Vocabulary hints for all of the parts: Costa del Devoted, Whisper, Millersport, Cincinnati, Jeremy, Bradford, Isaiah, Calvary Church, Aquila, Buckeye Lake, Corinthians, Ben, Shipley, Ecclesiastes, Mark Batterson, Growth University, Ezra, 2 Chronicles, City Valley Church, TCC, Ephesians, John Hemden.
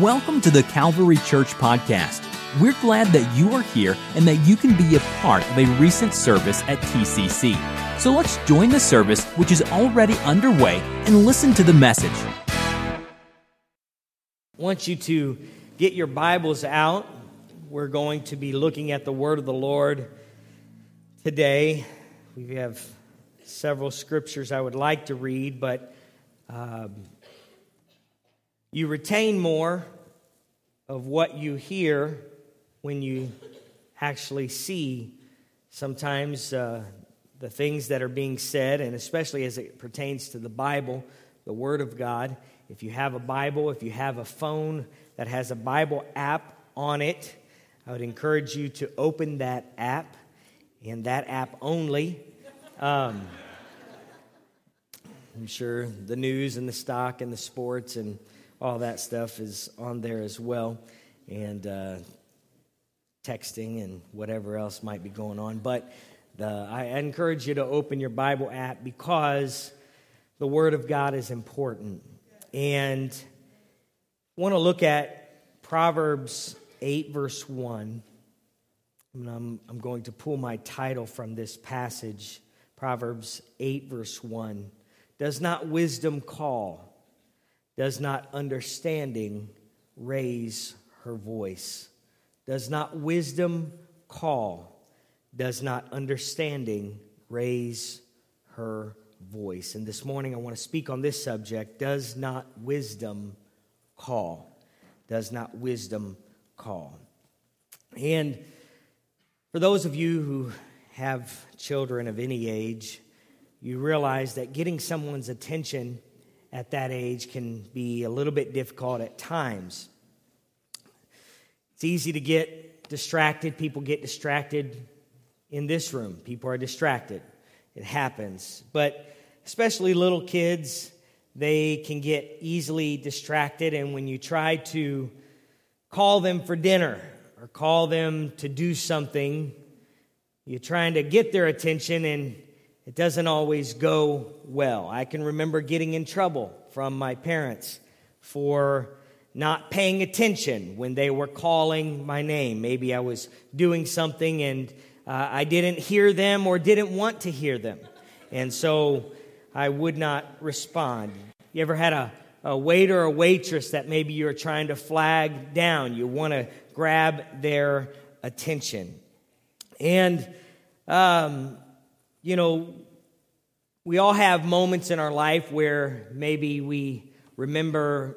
Welcome to the Calvary Church Podcast. We're glad that you are here and that you can be a part of a recent service at TCC. So let's join the service, which is already underway, and listen to the message. I want you to get your Bibles out. We're going to be looking at the Word of the Lord today. We have several scriptures I would like to read, but you retain more of what you hear when you actually see sometimes the things that are being said, and especially as it pertains to the Bible, the Word of God. If you have a Bible, if you have a phone that has a Bible app on it, I would encourage you to open that app, and that app only. I'm sure the news and the stock and the sports and all that stuff is on there as well, and texting and whatever else might be going on, but I encourage you to open your Bible app because the Word of God is important. And I want to look at Proverbs 8, verse 1. And I'm going to pull my title from this passage, Proverbs 8, verse 1. Does not wisdom call? Does not understanding raise her voice? Does not wisdom call? Does not understanding raise her voice? And this morning I want to speak on this subject. Does not wisdom call? Does not wisdom call? And for those of you who have children of any age, you realize that getting someone's attention at that age can be a little bit difficult at times. It's easy to get distracted. People get distracted. In this room, people are distracted. It happens. But especially little kids, they can get easily distracted. And when you try to call them for dinner or call them to do something, you're trying to get their attention, and it doesn't always go well. I can remember getting in trouble from my parents for not paying attention when they were calling my name. Maybe I was doing something and I didn't hear them or didn't want to hear them, and so I would not respond. You ever had a waiter or a waitress that maybe you're trying to flag down? You want to grab their attention. And, we all have moments in our life where maybe we remember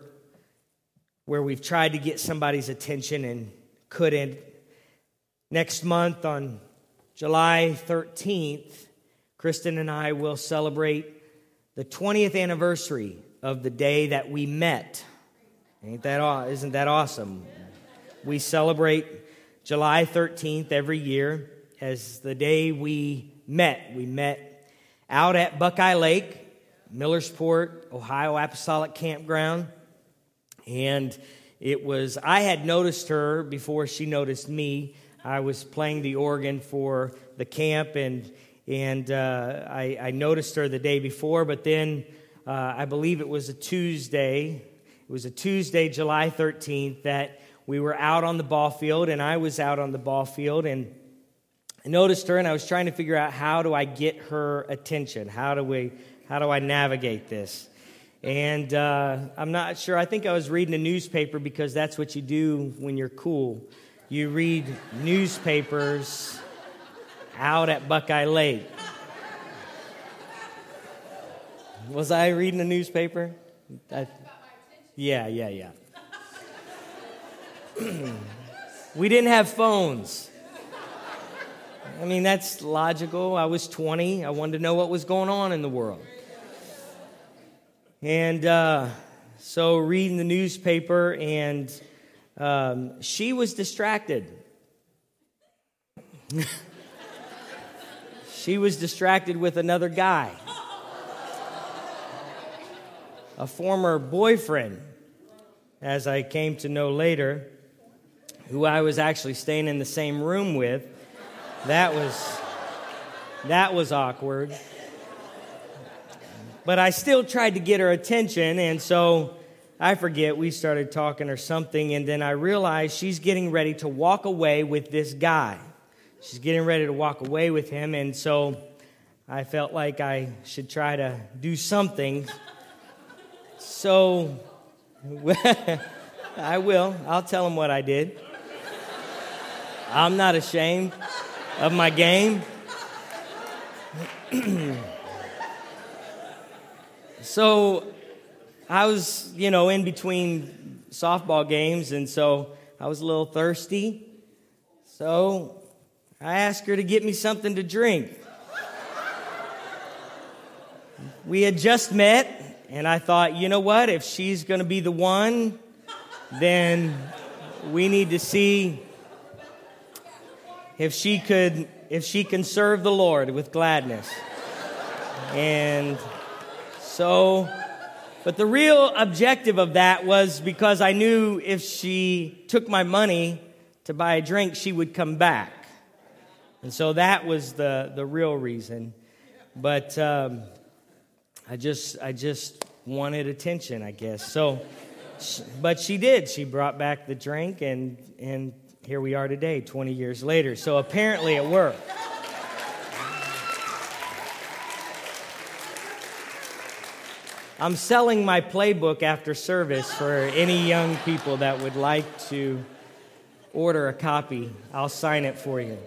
where we've tried to get somebody's attention and couldn't. Next month on July 13th, Kristen and I will celebrate the 20th anniversary of the day that we met. Isn't that awesome? We celebrate July 13th every year as the day we met. We met out at Buckeye Lake, Millersport, Ohio Apostolic Campground. And I had noticed her before she noticed me. I was playing the organ for the camp, and I noticed her the day before, but then I believe it was a Tuesday. It was a Tuesday, July 13th, that we were out on the ball field, and I was out on the ball field, and I noticed her, and I was trying to figure out, how do I get her attention? How do I navigate this? And I'm not sure. I think I was reading a newspaper, because that's what you do when you're cool. You read newspapers out at Buckeye Lake. Was I reading a newspaper? Yeah. We didn't have phones. I mean, that's logical. I was 20. I wanted to know what was going on in the world. And so reading the newspaper, and she was distracted. She was distracted with another guy, a former boyfriend, as I came to know later, who I was actually staying in the same room with. That was awkward. But I still tried to get her attention, and so I forget, we started talking or something, and then I realized she's getting ready to walk away with this guy. She's getting ready to walk away with him, and so I felt like I should try to do something. So I will. I'll tell him what I did. I'm not ashamed of my game. So I was, in between softball games, and so I was a little thirsty. So I asked her to get me something to drink. We had just met, and I thought, you know what? If she's going to be the one, then we need to see if she could, if she can serve the Lord with gladness. And so, but the real objective of that was because I knew if she took my money to buy a drink, she would come back. And so that was the real reason. But I just wanted attention, I guess. So, but she did. She brought back the drink, and here we are today, 20 years later. So apparently it worked. I'm selling my playbook after service for any young people that would like to order a copy. I'll sign it for you.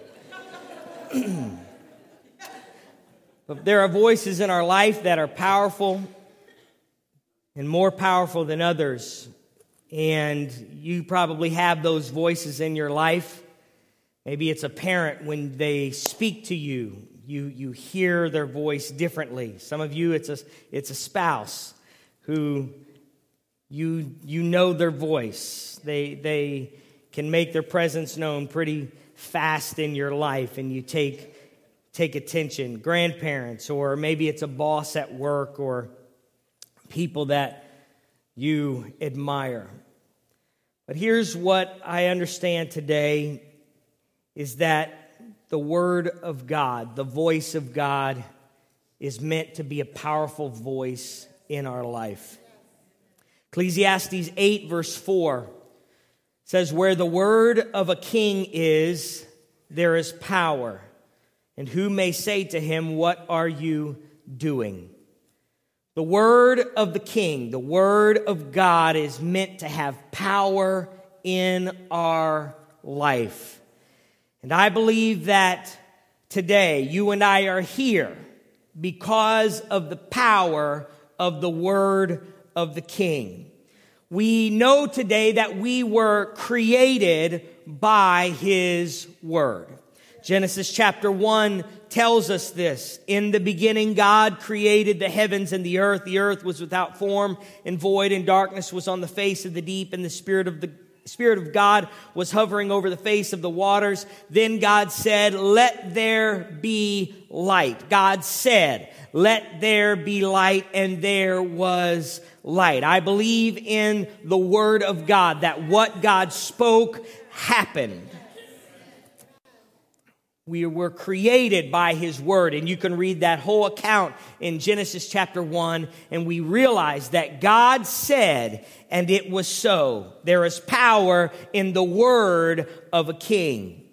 But there are voices in our life that are powerful and more powerful than others. And you probably have those voices in your life. Maybe it's a parent when they speak to you. You hear their voice differently. Some of you, it's a spouse who you know their voice. They can make their presence known pretty fast in your life, and you take attention. Grandparents, or maybe it's a boss at work, or people that you admire. But here's what I understand today is that the Word of God, the voice of God, is meant to be a powerful voice in our life. Ecclesiastes 8, verse 4 says, "Where the word of a king is, there is power. And who may say to him, what are you doing?" The word of the king, the word of God, is meant to have power in our life. And I believe that today you and I are here because of the power of the word of the King. We know today that we were created by his word. Genesis chapter 1 tells us this. In the beginning, God created the heavens and the earth. The earth was without form and void, and darkness was on the face of the deep, and the Spirit of God was hovering over the face of the waters. Then God said, "Let there be light." God said, "Let there be light," and there was light. I believe in the Word of God, that what God spoke happened. We were created by his word, and you can read that whole account in Genesis chapter 1, and we realize that God said, and it was so. There is power in the word of a king.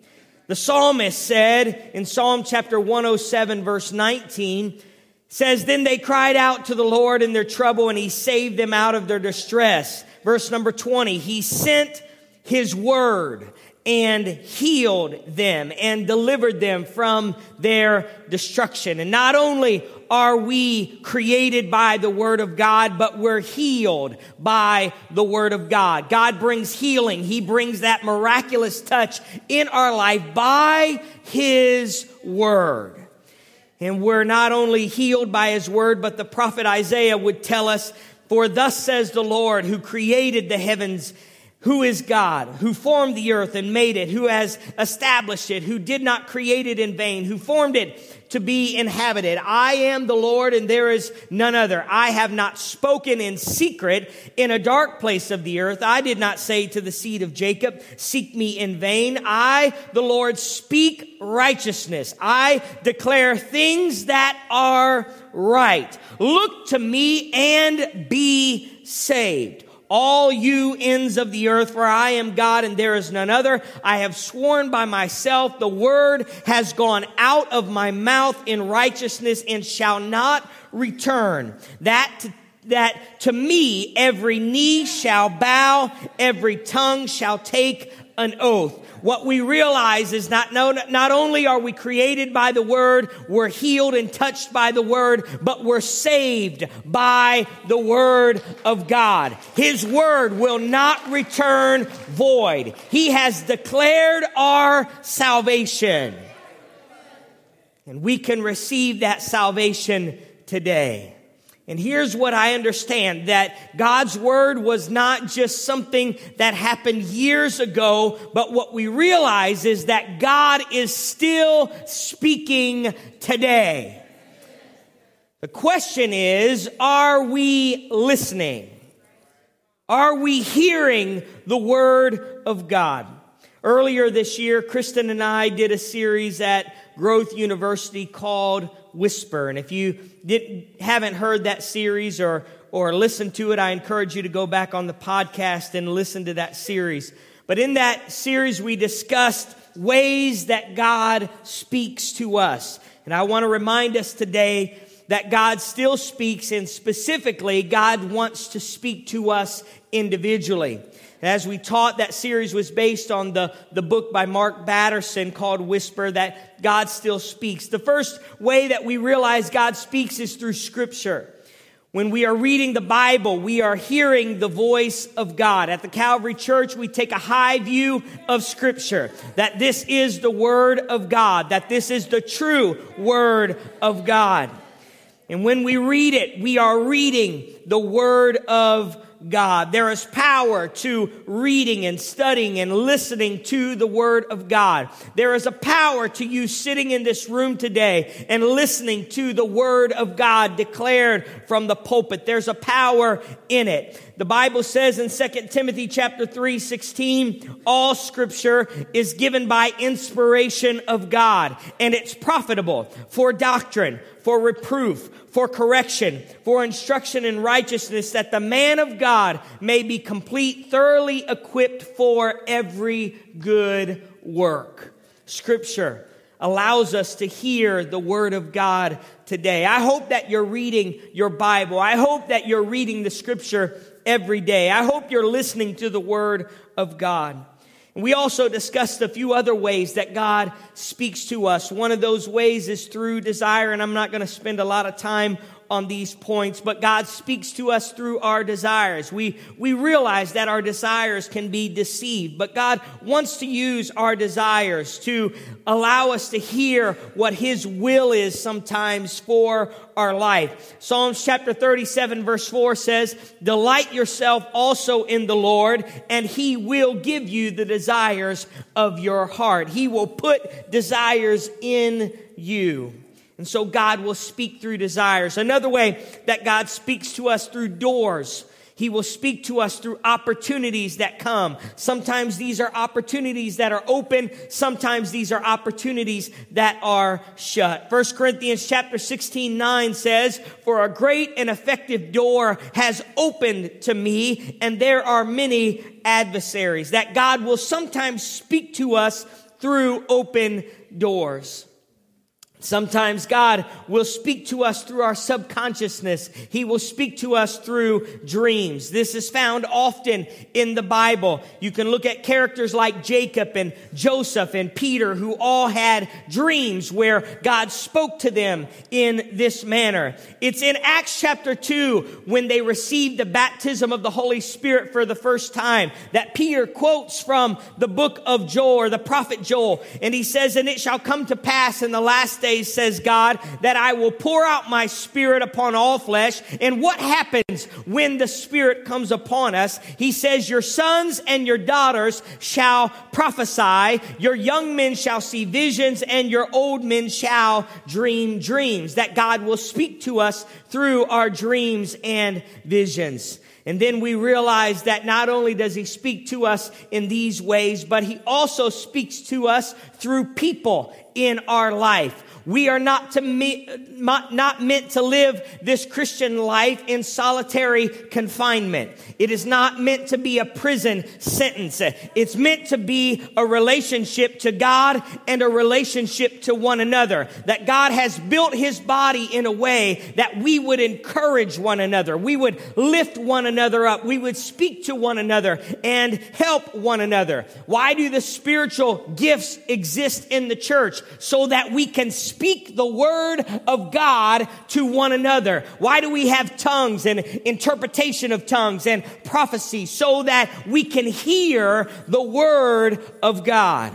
The psalmist said in Psalm chapter 107, verse 19, says, "Then they cried out to the Lord in their trouble, and he saved them out of their distress." Verse number 20, "He sent his word and healed them and delivered them from their destruction." And not only are we created by the word of God, but we're healed by the word of God. God brings healing. He brings that miraculous touch in our life by his word. And we're not only healed by his word, but the prophet Isaiah would tell us, "For thus says the Lord, who created the heavens, who is God, who formed the earth and made it, who has established it, who did not create it in vain, who formed it to be inhabited. I am the Lord, and there is none other. I have not spoken in secret in a dark place of the earth. I did not say to the seed of Jacob, seek me in vain. I, the Lord, speak righteousness. I declare things that are right. Look to me and be saved, all you ends of the earth, for I am God and there is none other. I have sworn by myself, the word has gone out of my mouth in righteousness and shall not return. That to me every knee shall bow, every tongue shall take an oath. What we realize is not only are we created by the word, we're healed and touched by the word, but we're saved by the word of God. His word will not return void. He has declared our salvation. And we can receive that salvation today. And here's what I understand, that God's word was not just something that happened years ago, but what we realize is that God is still speaking today. The question is, are we listening? Are we hearing the word of God? Earlier this year, Kristen and I did a series at Growth University called Whisper. And if you haven't heard that series or listened to it, I encourage you to go back on the podcast and listen to that series. But in that series, we discussed ways that God speaks to us. And I want to remind us today that God still speaks, and specifically, God wants to speak to us individually. And as we taught, that series was based on the book by Mark Batterson called Whisper, that God still speaks. The first way that we realize God speaks is through Scripture. When we are reading the Bible, we are hearing the voice of God. At the Calvary Church, we take a high view of Scripture, that this is the Word of God, that this is the true Word of God. And when we read it, we are reading the Word of God. There is power to reading and studying and listening to the Word of God. There is a power to you sitting in this room today and listening to the Word of God declared from the pulpit. There's a power in it. The Bible says in 2 Timothy chapter 3:16, all Scripture is given by inspiration of God, and it's profitable for doctrine, for reproof, for correction, for instruction in righteousness, that the man of God may be complete, thoroughly equipped for every good work. Scripture allows us to hear the Word of God today. I hope that you're reading your Bible. I hope that you're reading the Scripture every day. I hope you're listening to the Word of God. And we also discussed a few other ways that God speaks to us. One of those ways is through desire, and I'm not going to spend a lot of time on these points, but God speaks to us through our desires. We realize that our desires can be deceived, but God wants to use our desires to allow us to hear what His will is sometimes for our life. Psalms chapter 37 verse 4 says, delight yourself also in the Lord, and He will give you the desires of your heart. He will put desires in you. And so God will speak through desires. Another way that God speaks to us through doors. He will speak to us through opportunities that come. Sometimes these are opportunities that are open. Sometimes these are opportunities that are shut. 1 Corinthians chapter 16:9 says, for a great and effective door has opened to me, and there are many adversaries. That God will sometimes speak to us through open doors. Sometimes God will speak to us through our subconsciousness. He will speak to us through dreams. This is found often in the Bible. You can look at characters like Jacob and Joseph and Peter, who all had dreams where God spoke to them in this manner. It's in Acts chapter 2 when they received the baptism of the Holy Spirit for the first time that Peter quotes from the book of Joel, or the prophet Joel, and he says, and it shall come to pass in the last days, says God, that I will pour out my Spirit upon all flesh. And what happens when the Spirit comes upon us? He says, your sons and your daughters shall prophesy, your young men shall see visions, and your old men shall dream dreams. That God will speak to us through our dreams and visions. And then we realize that not only does He speak to us in these ways, but He also speaks to us through people in our life. We are not not meant to live this Christian life in solitary confinement. It is not meant to be a prison sentence. It's meant to be a relationship to God and a relationship to one another. That God has built his body in a way that we would encourage one another. We would lift one another up. We would speak to one another and help one another. Why do the spiritual gifts exist in the church? So that we can speak the word of God to one another. Why do we have tongues and interpretation of tongues and prophecy? So that we can hear the word of God.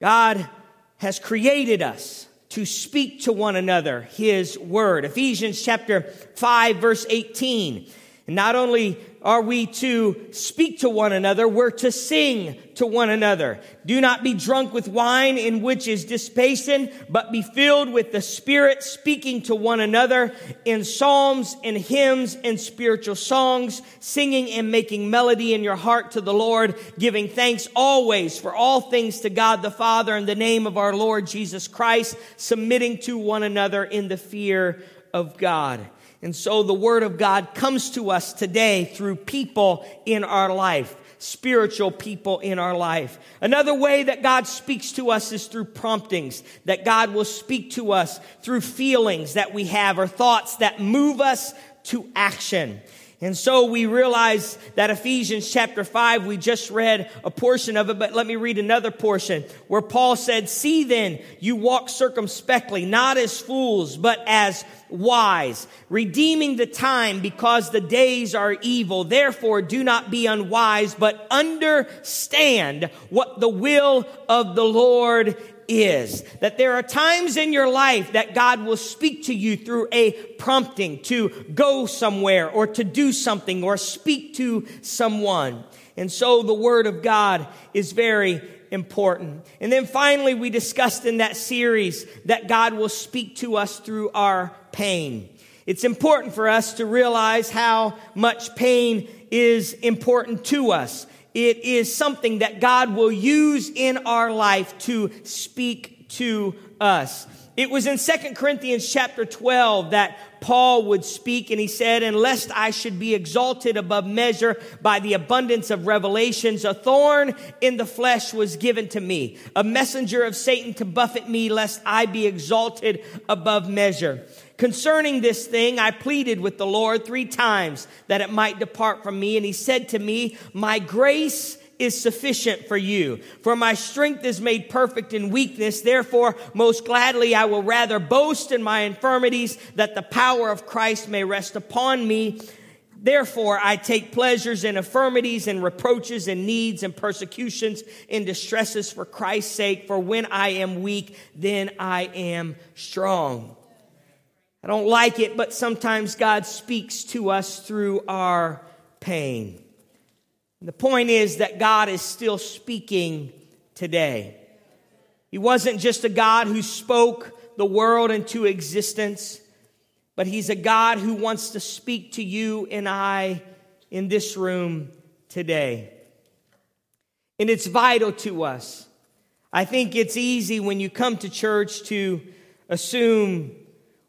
God has created us to speak to one another his word. Ephesians chapter 5 verse 18. And not only are we to speak to one another, we're to sing to one another. Do not be drunk with wine, in which is dissipation, but be filled with the Spirit, speaking to one another in psalms and hymns and spiritual songs, singing and making melody in your heart to the Lord, giving thanks always for all things to God the Father in the name of our Lord Jesus Christ, submitting to one another in the fear of God. And so the word of God comes to us today through people in our life, spiritual people in our life. Another way that God speaks to us is through promptings, that God will speak to us through feelings that we have or thoughts that move us to action. And so we realize that Ephesians chapter 5, we just read a portion of it, but let me read another portion where Paul said, "See then, you walk circumspectly, not as fools, but as wise, redeeming the time because the days are evil. Therefore, do not be unwise, but understand what the will of the Lord is." That there are times in your life that God will speak to you through a prompting to go somewhere or to do something or speak to someone. And so the word of God is very important. And then finally, we discussed in that series that God will speak to us through our pain. It's important for us to realize how much pain is important to us. It is something that God will use in our life to speak to us. It was in 2 Corinthians chapter 12 that Paul would speak, and he said, "And lest I should be exalted above measure by the abundance of revelations, a thorn in the flesh was given to me, a messenger of Satan to buffet me, lest I be exalted above measure. Concerning this thing, I pleaded with the Lord 3 times that it might depart from me. And he said to me, 'My grace is sufficient for you, for my strength is made perfect in weakness. Therefore, most gladly I will rather boast in my infirmities, that the power of Christ may rest upon me. Therefore, I take pleasures in infirmities and reproaches and needs and persecutions and distresses for Christ's sake. For when I am weak, then I am strong.'" I don't like it, but sometimes God speaks to us through our pain. The point is that God is still speaking today. He wasn't just a God who spoke the world into existence, but he's a God who wants to speak to you and I in this room today. And it's vital to us. I think it's easy when you come to church to assume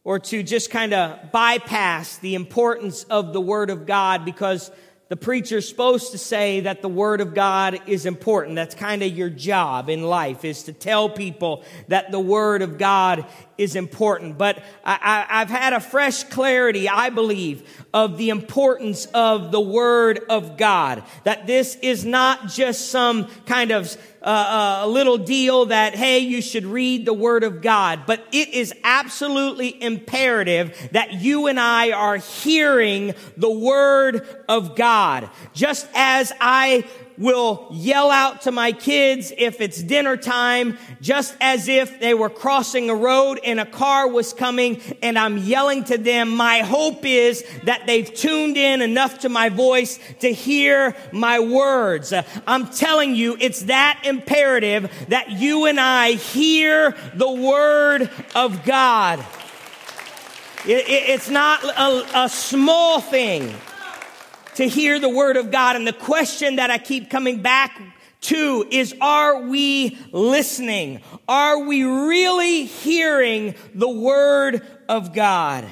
or to just kind of bypass the importance of the Word of God because the preacher's supposed to say that the Word of God is important. That's kind of your job in life, is to tell people that the Word of God is important. But I've had a fresh clarity, I believe, of the importance of the Word of God. That this is not just some kind of a little deal that, hey, you should read the Word of God. But it is absolutely imperative that you and I are hearing the Word of God. Just as I will yell out to my kids if it's dinner time, just as if they were crossing a road and a car was coming and I'm yelling to them, my hope is that they've tuned in enough to my voice to hear my words. I'm telling you, it's that imperative that you and I hear the Word of God. It's not a small thing to hear the Word of God. And the question that I keep coming back Two is, are we listening? Are we really hearing the word of God?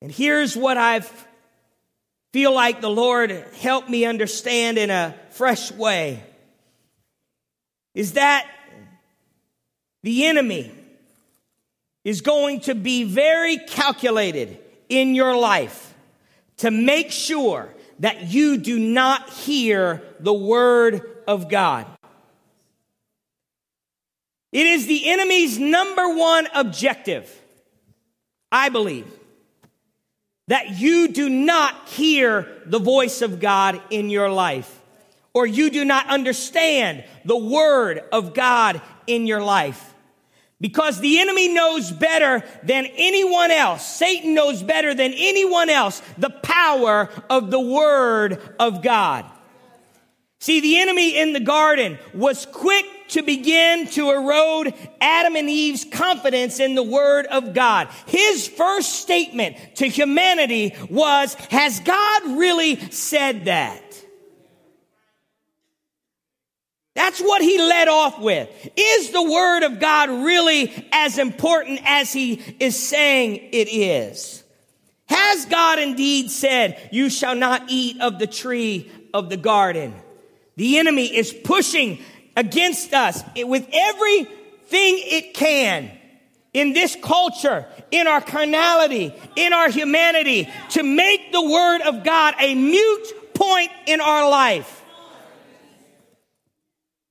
And here's what I feel like the Lord helped me understand in a fresh way, is that the enemy is going to be very calculated in your life to make sure that you do not hear the word of God. It is the enemy's number one objective, I believe, that you do not hear the voice of God in your life, or you do not understand the word of God in your life. Because the enemy knows better than anyone else, Satan knows better than anyone else, the power of the word of God. See, the enemy in the garden was quick to begin to erode Adam and Eve's confidence in the word of God. His first statement to humanity was, has God really said that? That's what he led off with. Is the word of God really as important as he is saying it is? Has God indeed said, you shall not eat of the tree of the garden? The enemy is pushing against us with everything it can in this culture, in our carnality, in our humanity, to make the word of God a mute point in our life.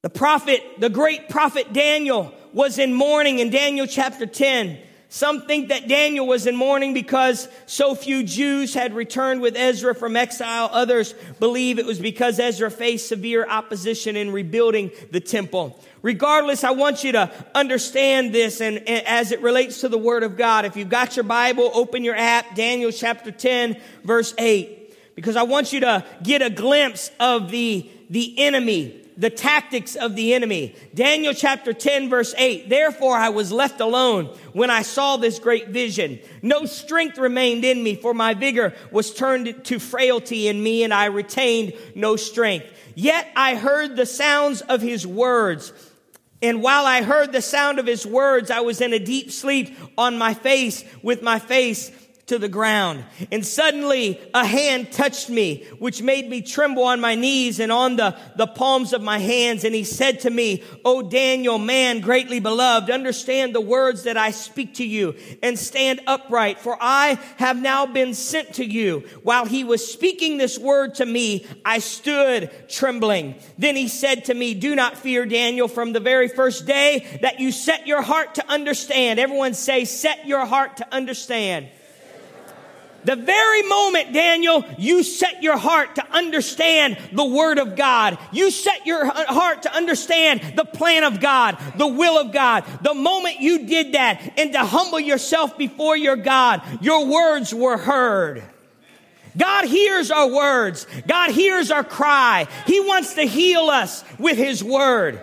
The great prophet Daniel was in mourning in Daniel chapter 10. Some think that Daniel was in mourning because so few Jews had returned with Ezra from exile. Others believe it was because Ezra faced severe opposition in rebuilding the temple. Regardless, I want you to understand this, and as it relates to the word of God. If you've got your Bible, open your app, Daniel chapter 10, verse 8, because I want you to get a glimpse of the enemy, the tactics of the enemy. Daniel chapter 10 verse 8. Therefore I was left alone when I saw this great vision. No strength remained in me, for my vigor was turned to frailty in me, and I retained no strength. Yet I heard the sounds of his words. And while I heard the sound of his words, I was in a deep sleep on my face, with my face to the ground. And suddenly a hand touched me, which made me tremble on my knees and on the palms of my hands. And he said to me, O Daniel, man greatly beloved, understand the words that I speak to you, and stand upright, for I have now been sent to you. While he was speaking this word to me, I stood trembling. Then he said to me, do not fear, Daniel. From the very first day that you set your heart to understand, everyone say, set your heart to understand. The very moment, Daniel, you set your heart to understand the word of God, you set your heart to understand the plan of God, the will of God, the moment you did that and to humble yourself before your God, your words were heard. God hears our words. God hears our cry. He wants to heal us with his word.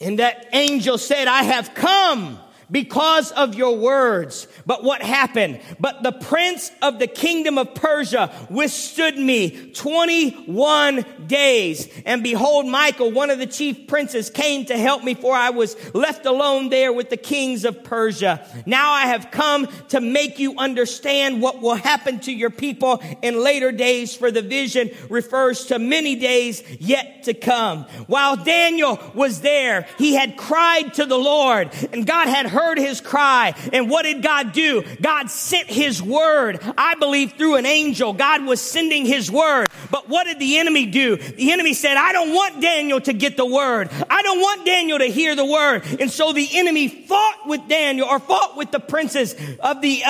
And that angel said, I have come because of your words. But what happened? But the prince of the kingdom of Persia withstood me 21 days. And behold, Michael, one of the chief princes, came to help me, for I was left alone there with the kings of Persia. Now I have come to make you understand what will happen to your people in later days, for the vision refers to many days yet to come. While Daniel was there, he had cried to the Lord, and God had heard his cry. And what did God do? God sent his word. I believe through an angel, God was sending his word. But what did the enemy do? The enemy said, I don't want Daniel to get the word. I don't want Daniel to hear the word. And so the enemy fought with Daniel, or fought with the princes of the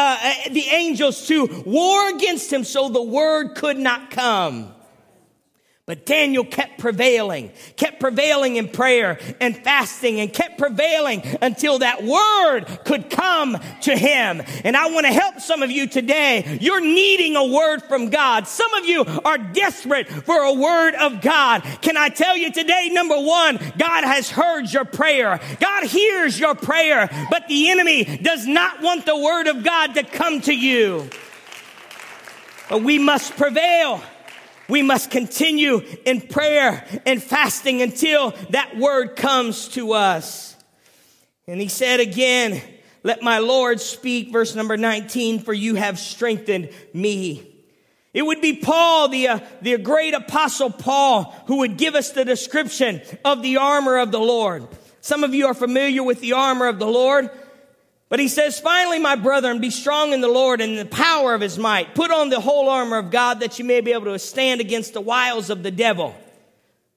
angels, to war against him so the word could not come. But Daniel kept prevailing in prayer and fasting, and kept prevailing until that word could come to him. And I want to help some of you today. You're needing a word from God. Some of you are desperate for a word of God. Can I tell you today, number one, God has heard your prayer. God hears your prayer, but the enemy does not want the word of God to come to you. But we must prevail. We must continue in prayer and fasting until that word comes to us. And he said again, let my Lord speak, verse number 19, for you have strengthened me. It would be Paul, the great apostle Paul, who would give us the description of the armor of the Lord. Some of you are familiar with the armor of the Lord. But he says, finally, my brethren, be strong in the Lord and in the power of his might. Put on the whole armor of God that you may be able to stand against the wiles of the devil.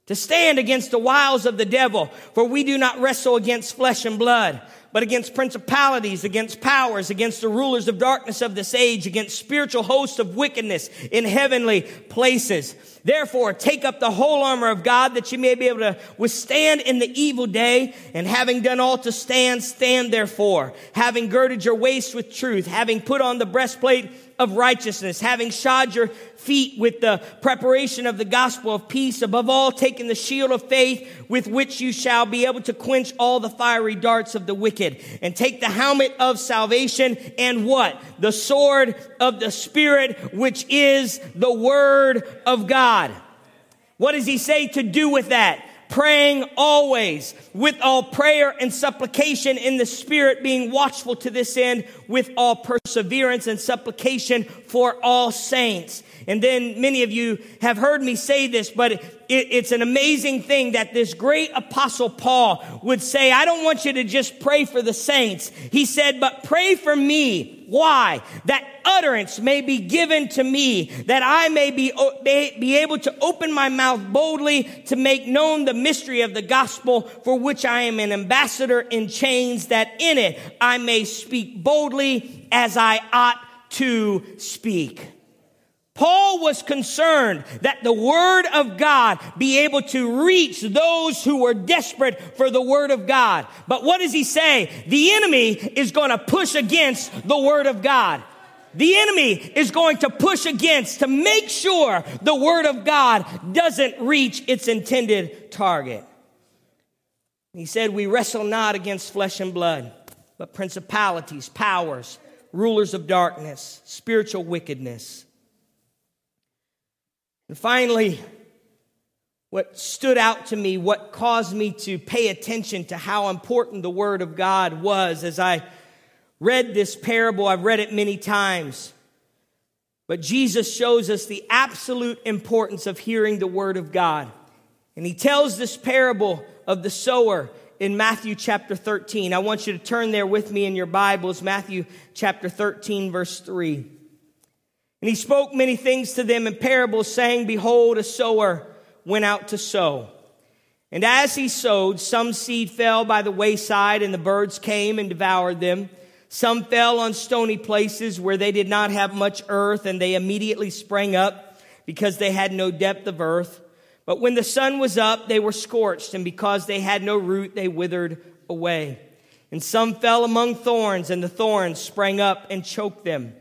To stand against the wiles of the devil. For we do not wrestle against flesh and blood, but against principalities, against powers, against the rulers of darkness of this age, against spiritual hosts of wickedness in heavenly places. Therefore, take up the whole armor of God that you may be able to withstand in the evil day, and having done all to stand, stand therefore, having girded your waist with truth, having put on the breastplate of righteousness, having shod your feet with the preparation of the gospel of peace, above all, taking the shield of faith with which you shall be able to quench all the fiery darts of the wicked, and take the helmet of salvation and what? The sword of the Spirit, which is the word of God. What does he say to do with that? Praying always with all prayer and supplication in the Spirit, being watchful to this end with all perseverance and supplication for all saints. And then many of you have heard me say this, but it's an amazing thing that this great apostle Paul would say, I don't want you to just pray for the saints. He said, but pray for me. Why? That utterance may be given to me, that I may be able to open my mouth boldly to make known the mystery of the gospel, for which I am an ambassador in chains, that in it I may speak boldly as I ought to speak. Paul was concerned that the word of God be able to reach those who were desperate for the word of God. But what does he say? The enemy is going to push against the word of God. The enemy is going to push against to make sure the word of God doesn't reach its intended target. He said, we wrestle not against flesh and blood, but principalities, powers, rulers of darkness, spiritual wickedness. And finally, what stood out to me, what caused me to pay attention to how important the word of God was as I read this parable. I've read it many times, but Jesus shows us the absolute importance of hearing the word of God. And he tells this parable of the sower in Matthew chapter 13. I want you to turn there with me in your Bibles, Matthew chapter 13, verse 3. And he spoke many things to them in parables, saying, behold, a sower went out to sow. And as he sowed, some seed fell by the wayside, and the birds came and devoured them. Some fell on stony places where they did not have much earth, and they immediately sprang up because they had no depth of earth. But when the sun was up, they were scorched, and because they had no root, they withered away. And some fell among thorns, and the thorns sprang up and choked them.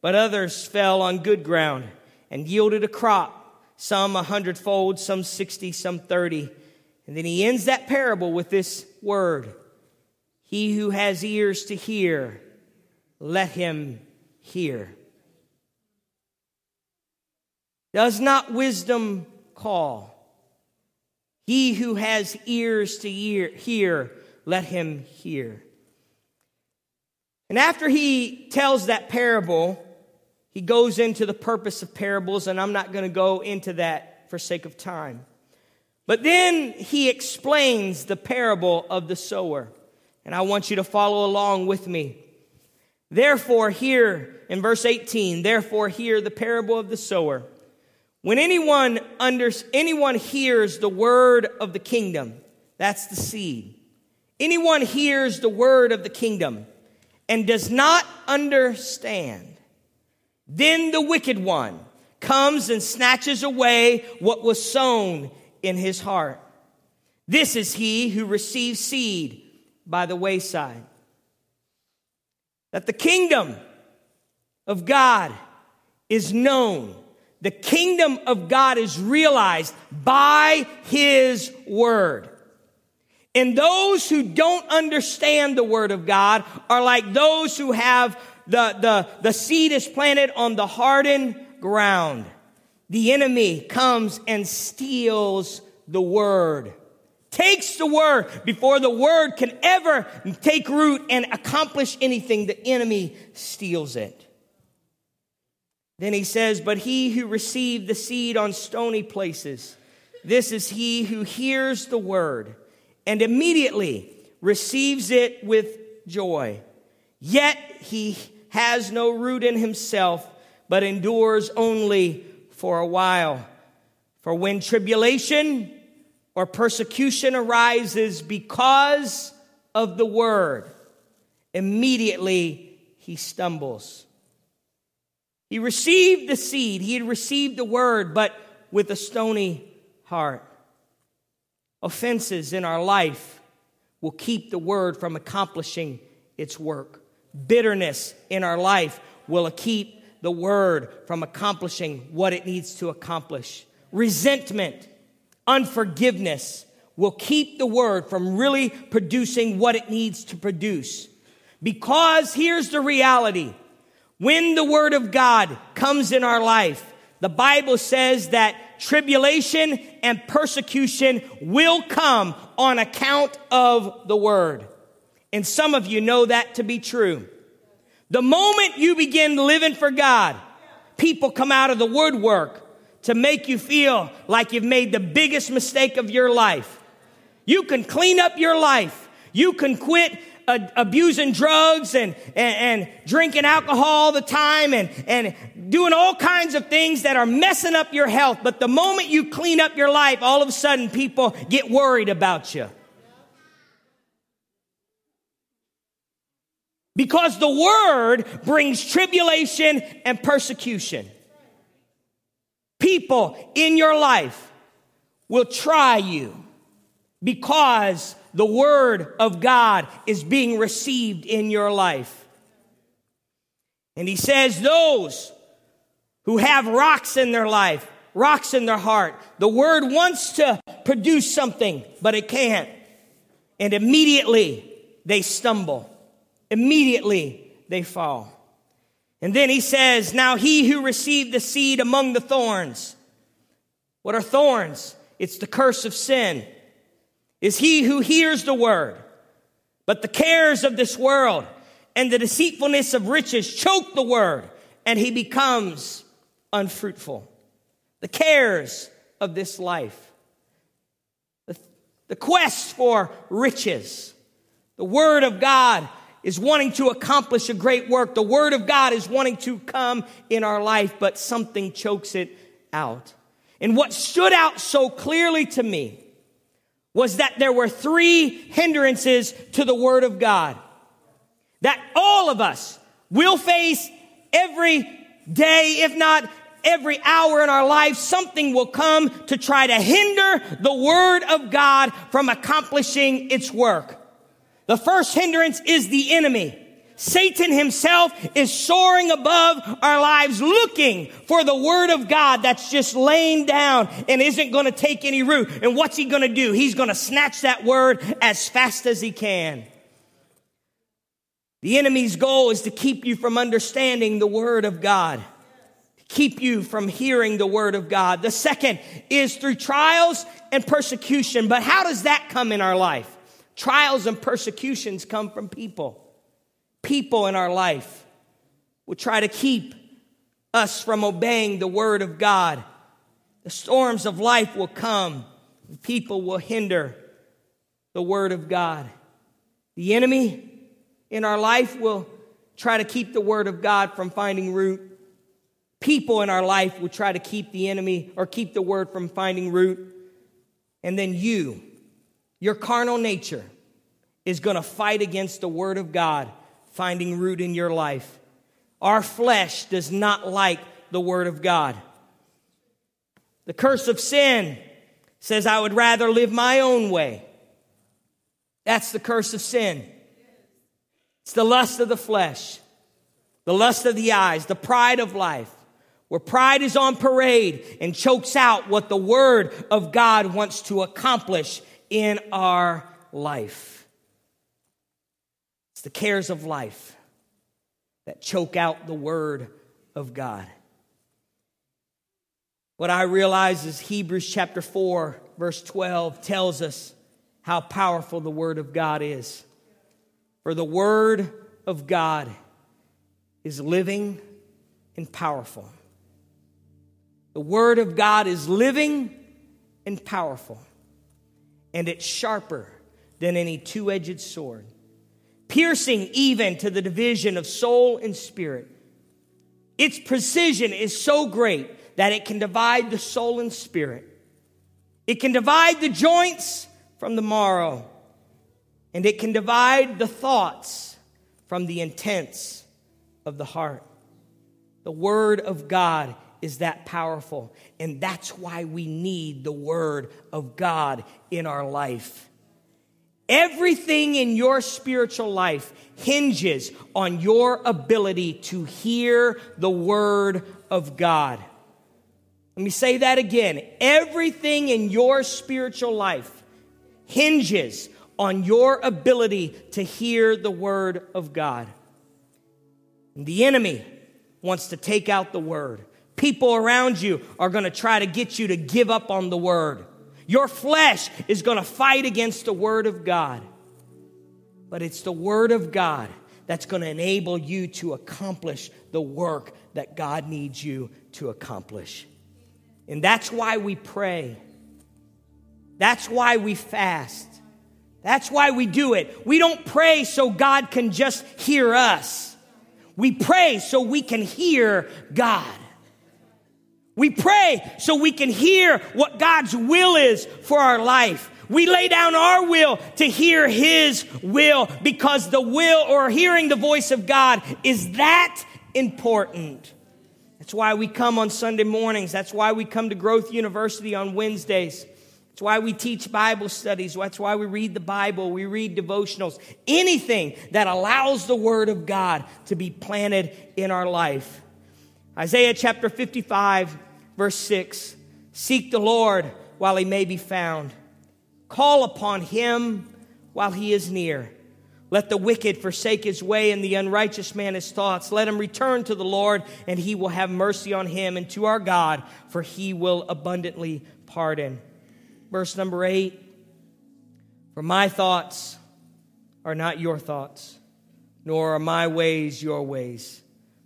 But others fell on good ground and yielded a crop, some 100-fold, some 60, some 30. And then he ends that parable with this word, he who has ears to hear, let him hear. Does not wisdom call? He who has ears to hear, let him hear. And after he tells that parable, he goes into the purpose of parables, and I'm not going to go into that for sake of time. But then he explains the parable of the sower, and I want you to follow along with me. Therefore, hear, in verse 18, therefore hear the parable of the sower. When anyone hears the word of the kingdom, that's the seed. Anyone hears the word of the kingdom and does not understand, then the wicked one comes and snatches away what was sown in his heart. This is he who receives seed by the wayside. That the kingdom of God is known. The kingdom of God is realized by his word. And those who don't understand the word of God are like those who have the seed is planted on the hardened ground. The enemy comes and steals the word, takes the word. Before the word can ever take root and accomplish anything, the enemy steals it. Then he says, but he who received the seed on stony places, this is he who hears the word and immediately receives it with joy. Yet he has no root in himself, but endures only for a while. For when tribulation or persecution arises because of the word, immediately he stumbles. He received the seed, he had received the word, but with a stony heart. Offenses in our life will keep the word from accomplishing its work. Bitterness in our life will keep the word from accomplishing what it needs to accomplish. Resentment, unforgiveness will keep the word from really producing what it needs to produce. Because here's the reality. When the word of God comes in our life, the Bible says that tribulation and persecution will come on account of the word. And some of you know that to be true. The moment you begin living for God, people come out of the woodwork to make you feel like you've made the biggest mistake of your life. You can clean up your life. You can quit abusing drugs and drinking alcohol all the time and doing all kinds of things that are messing up your health. But the moment you clean up your life, all of a sudden people get worried about you. Because the word brings tribulation and persecution. People in your life will try you because the word of God is being received in your life. And he says those who have rocks in their life, rocks in their heart, the word wants to produce something, but it can't. And immediately they stumble. Immediately they fall. And then he says, now he who received the seed among the thorns. What are thorns? It's the curse of sin. Is he who hears the word, but the cares of this world and the deceitfulness of riches choke the word, and he becomes unfruitful. The cares of this life, the quest for riches, the word of God is wanting to accomplish a great work. The word of God is wanting to come in our life, but something chokes it out. And what stood out so clearly to me was that there were three hindrances to the word of God that all of us will face every day, if not every hour in our life. Something will come to try to hinder the word of God from accomplishing its work. The first hindrance is the enemy. Satan himself is soaring above our lives looking for the word of God that's just laying down and isn't going to take any root. And what's he going to do? He's going to snatch that word as fast as he can. The enemy's goal is to keep you from understanding the word of God, to keep you from hearing the word of God. The second is through trials and persecution. But how does that come in our life? Trials and persecutions come from people. People in our life will try to keep us from obeying the word of God. The storms of life will come. And people will hinder the word of God. The enemy in our life will try to keep the word of God from finding root. People in our life will try to keep the enemy or keep the word from finding root. And then you, your carnal nature, is going to fight against the word of God finding root in your life. Our flesh does not like the word of God. The curse of sin says, I would rather live my own way. That's the curse of sin. It's the lust of the flesh, the lust of the eyes, the pride of life, where pride is on parade and chokes out what the word of God wants to accomplish in our life. The cares of life that choke out the word of God. What I realize is Hebrews chapter 4, verse 12 tells us how powerful the Word of God is. For the Word of God is living and powerful. The Word of God is living and powerful. And it's sharper than any two-edged sword, piercing even to the division of soul and spirit. Its precision is so great that it can divide the soul and spirit. It can divide the joints from the marrow. And it can divide the thoughts from the intents of the heart. The Word of God is that powerful. And that's why we need the Word of God in our life. Everything in your spiritual life hinges on your ability to hear the Word of God. Let me say that again. Everything in your spiritual life hinges on your ability to hear the Word of God. And the enemy wants to take out the Word. People around you are going to try to get you to give up on the Word. Your flesh is going to fight against the Word of God. But it's the Word of God that's going to enable you to accomplish the work that God needs you to accomplish. And that's why we pray. That's why we fast. That's why we do it. We don't pray so God can just hear us. We pray so we can hear God. We pray so we can hear what God's will is for our life. We lay down our will to hear His will, because the will, or hearing the voice of God, is that important. That's why we come on Sunday mornings. That's why we come to Growth University on Wednesdays. That's why we teach Bible studies. That's why we read the Bible. We read devotionals. Anything that allows the Word of God to be planted in our life. Isaiah chapter 55, verse 6. Seek the Lord while He may be found. Call upon Him while He is near. Let the wicked forsake his way and the unrighteous man his thoughts. Let him return to the Lord, and He will have mercy on him, and to our God, for He will abundantly pardon. Verse number 8. For my thoughts are not your thoughts, nor are my ways your ways.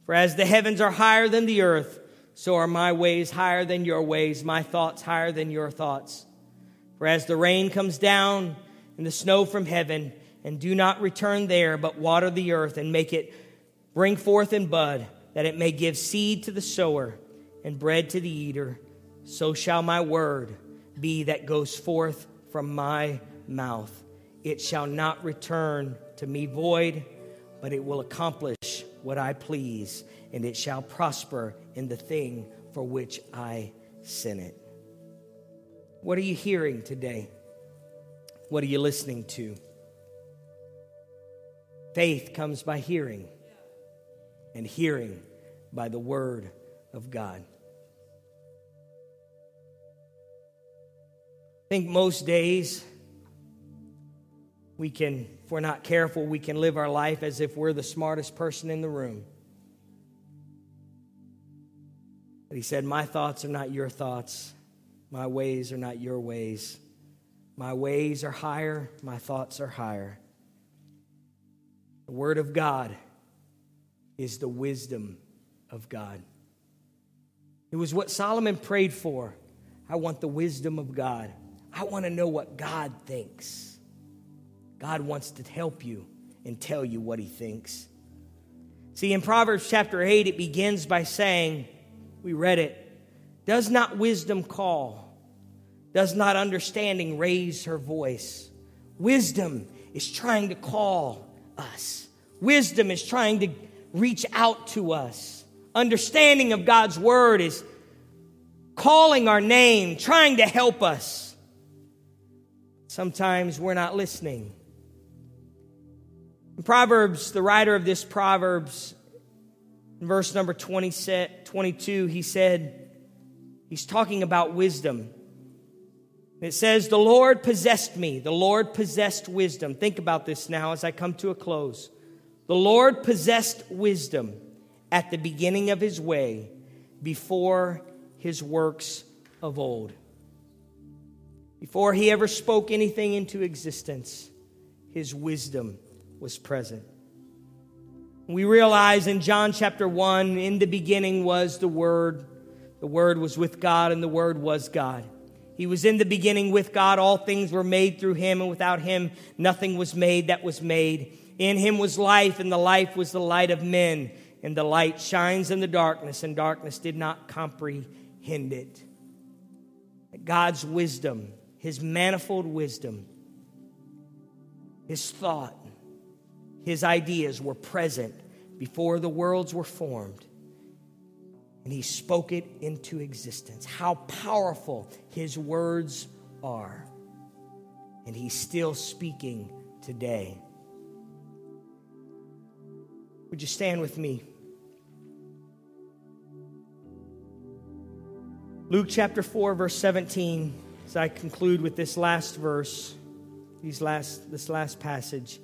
For as the heavens are higher than the earth, so are my ways higher than your ways, my thoughts higher than your thoughts. For as the rain comes down and the snow from heaven, and do not return there, but water the earth and make it bring forth in bud, that it may give seed to the sower and bread to the eater, so shall my word be that goes forth from my mouth. It shall not return to me void, but it will accomplish what I please, and it shall prosper in the thing for which I sent it. What are you hearing today? What are you listening to? Faith comes by hearing, and hearing by the Word of God. I think most days we can, if we're not careful, we can live our life as if we're the smartest person in the room. But He said, my thoughts are not your thoughts. My ways are not your ways. My ways are higher. My thoughts are higher. The Word of God is the wisdom of God. It was what Solomon prayed for. I want the wisdom of God. I want to know what God thinks. God wants to help you and tell you what He thinks. See, in Proverbs chapter 8, it begins by saying, we read it, does not wisdom call? Does not understanding raise her voice? Wisdom is trying to call us. Wisdom is trying to reach out to us. Understanding of God's Word is calling our name, trying to help us. Sometimes we're not listening. In Proverbs, the writer of this Proverbs, in verse number 22, he said, he's talking about wisdom. It says, the Lord possessed me. The Lord possessed wisdom. Think about this now as I come to a close. The Lord possessed wisdom at the beginning of His way, before His works of old. Before he ever spoke anything into existence, his wisdom was present. We realize in John chapter 1, in the beginning was the Word. The Word was with God, and the Word was God. He was in the beginning with God. All things were made through him, and without him nothing was made that was made. In him was life, and the life was the light of men. And the light shines in the darkness, and darkness did not comprehend it. God's wisdom, his manifold wisdom, his thought, his ideas were present before the worlds were formed. And he spoke it into existence. How powerful his words are. And he's still speaking today. Would you stand with me? Luke chapter 4, verse 17, as I conclude with this last verse, this last passage.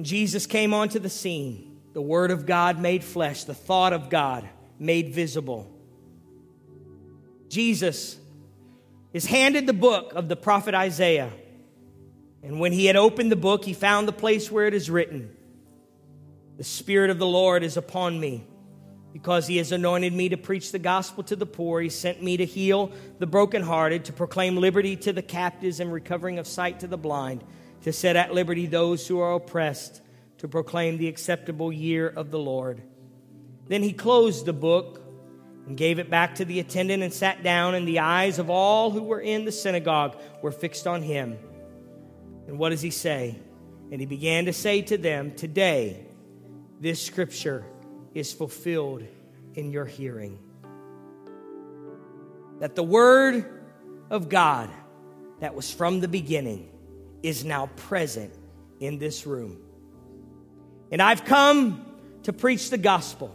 Jesus came onto the scene, the Word of God made flesh, the thought of God made visible. Jesus is handed the book of the prophet Isaiah, and when he had opened the book, he found the place where it is written, "The Spirit of the Lord is upon me, because he has anointed me to preach the gospel to the poor. He sent me to heal the brokenhearted, to proclaim liberty to the captives and recovering of sight to the blind, to set at liberty those who are oppressed, to proclaim the acceptable year of the Lord." Then he closed the book and gave it back to the attendant and sat down, and the eyes of all who were in the synagogue were fixed on him. And what does he say? And he began to say to them, "Today this scripture is fulfilled in your hearing." That the Word of God that was from the beginning is now present in this room. And I've come to preach the gospel.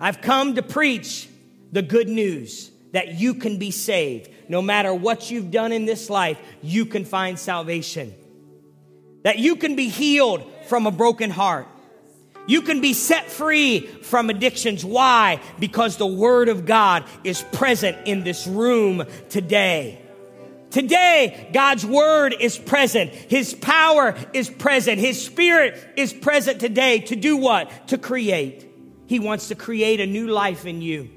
I've come to preach the good news that you can be saved. No matter what you've done in this life, you can find salvation. That you can be healed from a broken heart. You can be set free from addictions. Why? Because the Word of God is present in this room today. Today, God's Word is present. His power is present. His Spirit is present today to do what? To create. He wants to create a new life in you.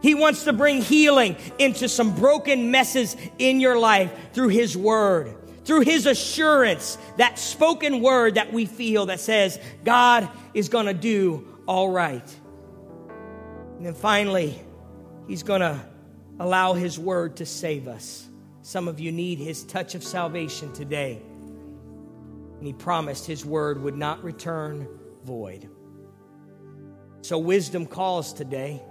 He wants to bring healing into some broken messes in your life through His Word, through His assurance, that spoken word that we feel that says God is going to do all right. And then finally, He's going to allow His Word to save us. Some of you need His touch of salvation today. And He promised His Word would not return void. So wisdom calls today.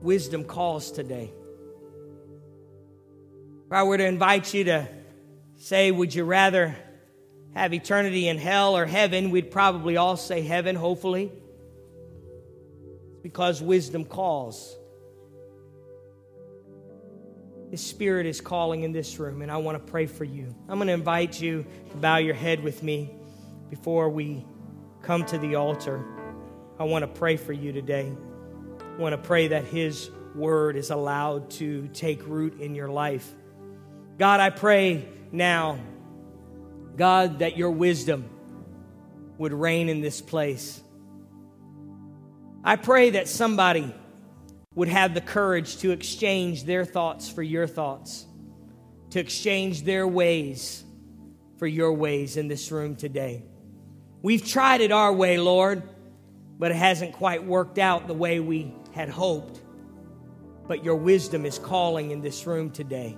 Wisdom calls today. If I were to invite you to say, would you rather have eternity in hell or heaven, we'd probably all say heaven, hopefully. Because wisdom calls. His Spirit is calling in this room, and I want to pray for you. I'm going to invite you to bow your head with me before we come to the altar. I want to pray for you today. I want to pray that His Word is allowed to take root in your life. God, I pray now, God, that your wisdom would reign in this place. I pray that somebody would have the courage to exchange their thoughts for your thoughts, to exchange their ways for your ways in this room today. We've tried it our way, Lord, but it hasn't quite worked out the way we had hoped. But your wisdom is calling in this room today.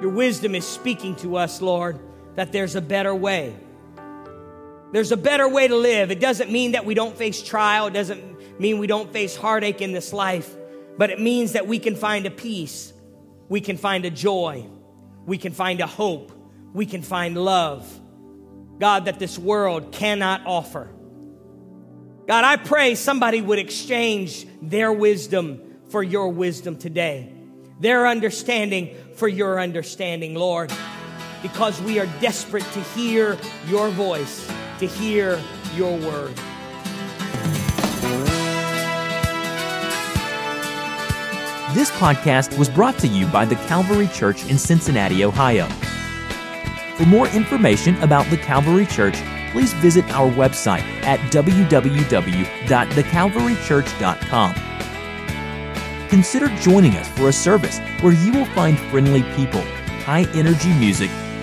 Your wisdom is speaking to us, Lord, that there's a better way. There's a better way to live. It doesn't mean that we don't face trial. It doesn't mean we don't face heartache in this life. But it means that we can find a peace. We can find a joy. We can find a hope. We can find love, God, that this world cannot offer. God, I pray somebody would exchange their wisdom for your wisdom today. Their understanding for your understanding, Lord, because we are desperate to hear your voice, to hear your word. This podcast was brought to you by the Calvary Church in Cincinnati, Ohio. For more information about the Calvary Church, please visit our website at www.thecalvarychurch.com. Consider joining us for a service where you will find friendly people, high-energy music,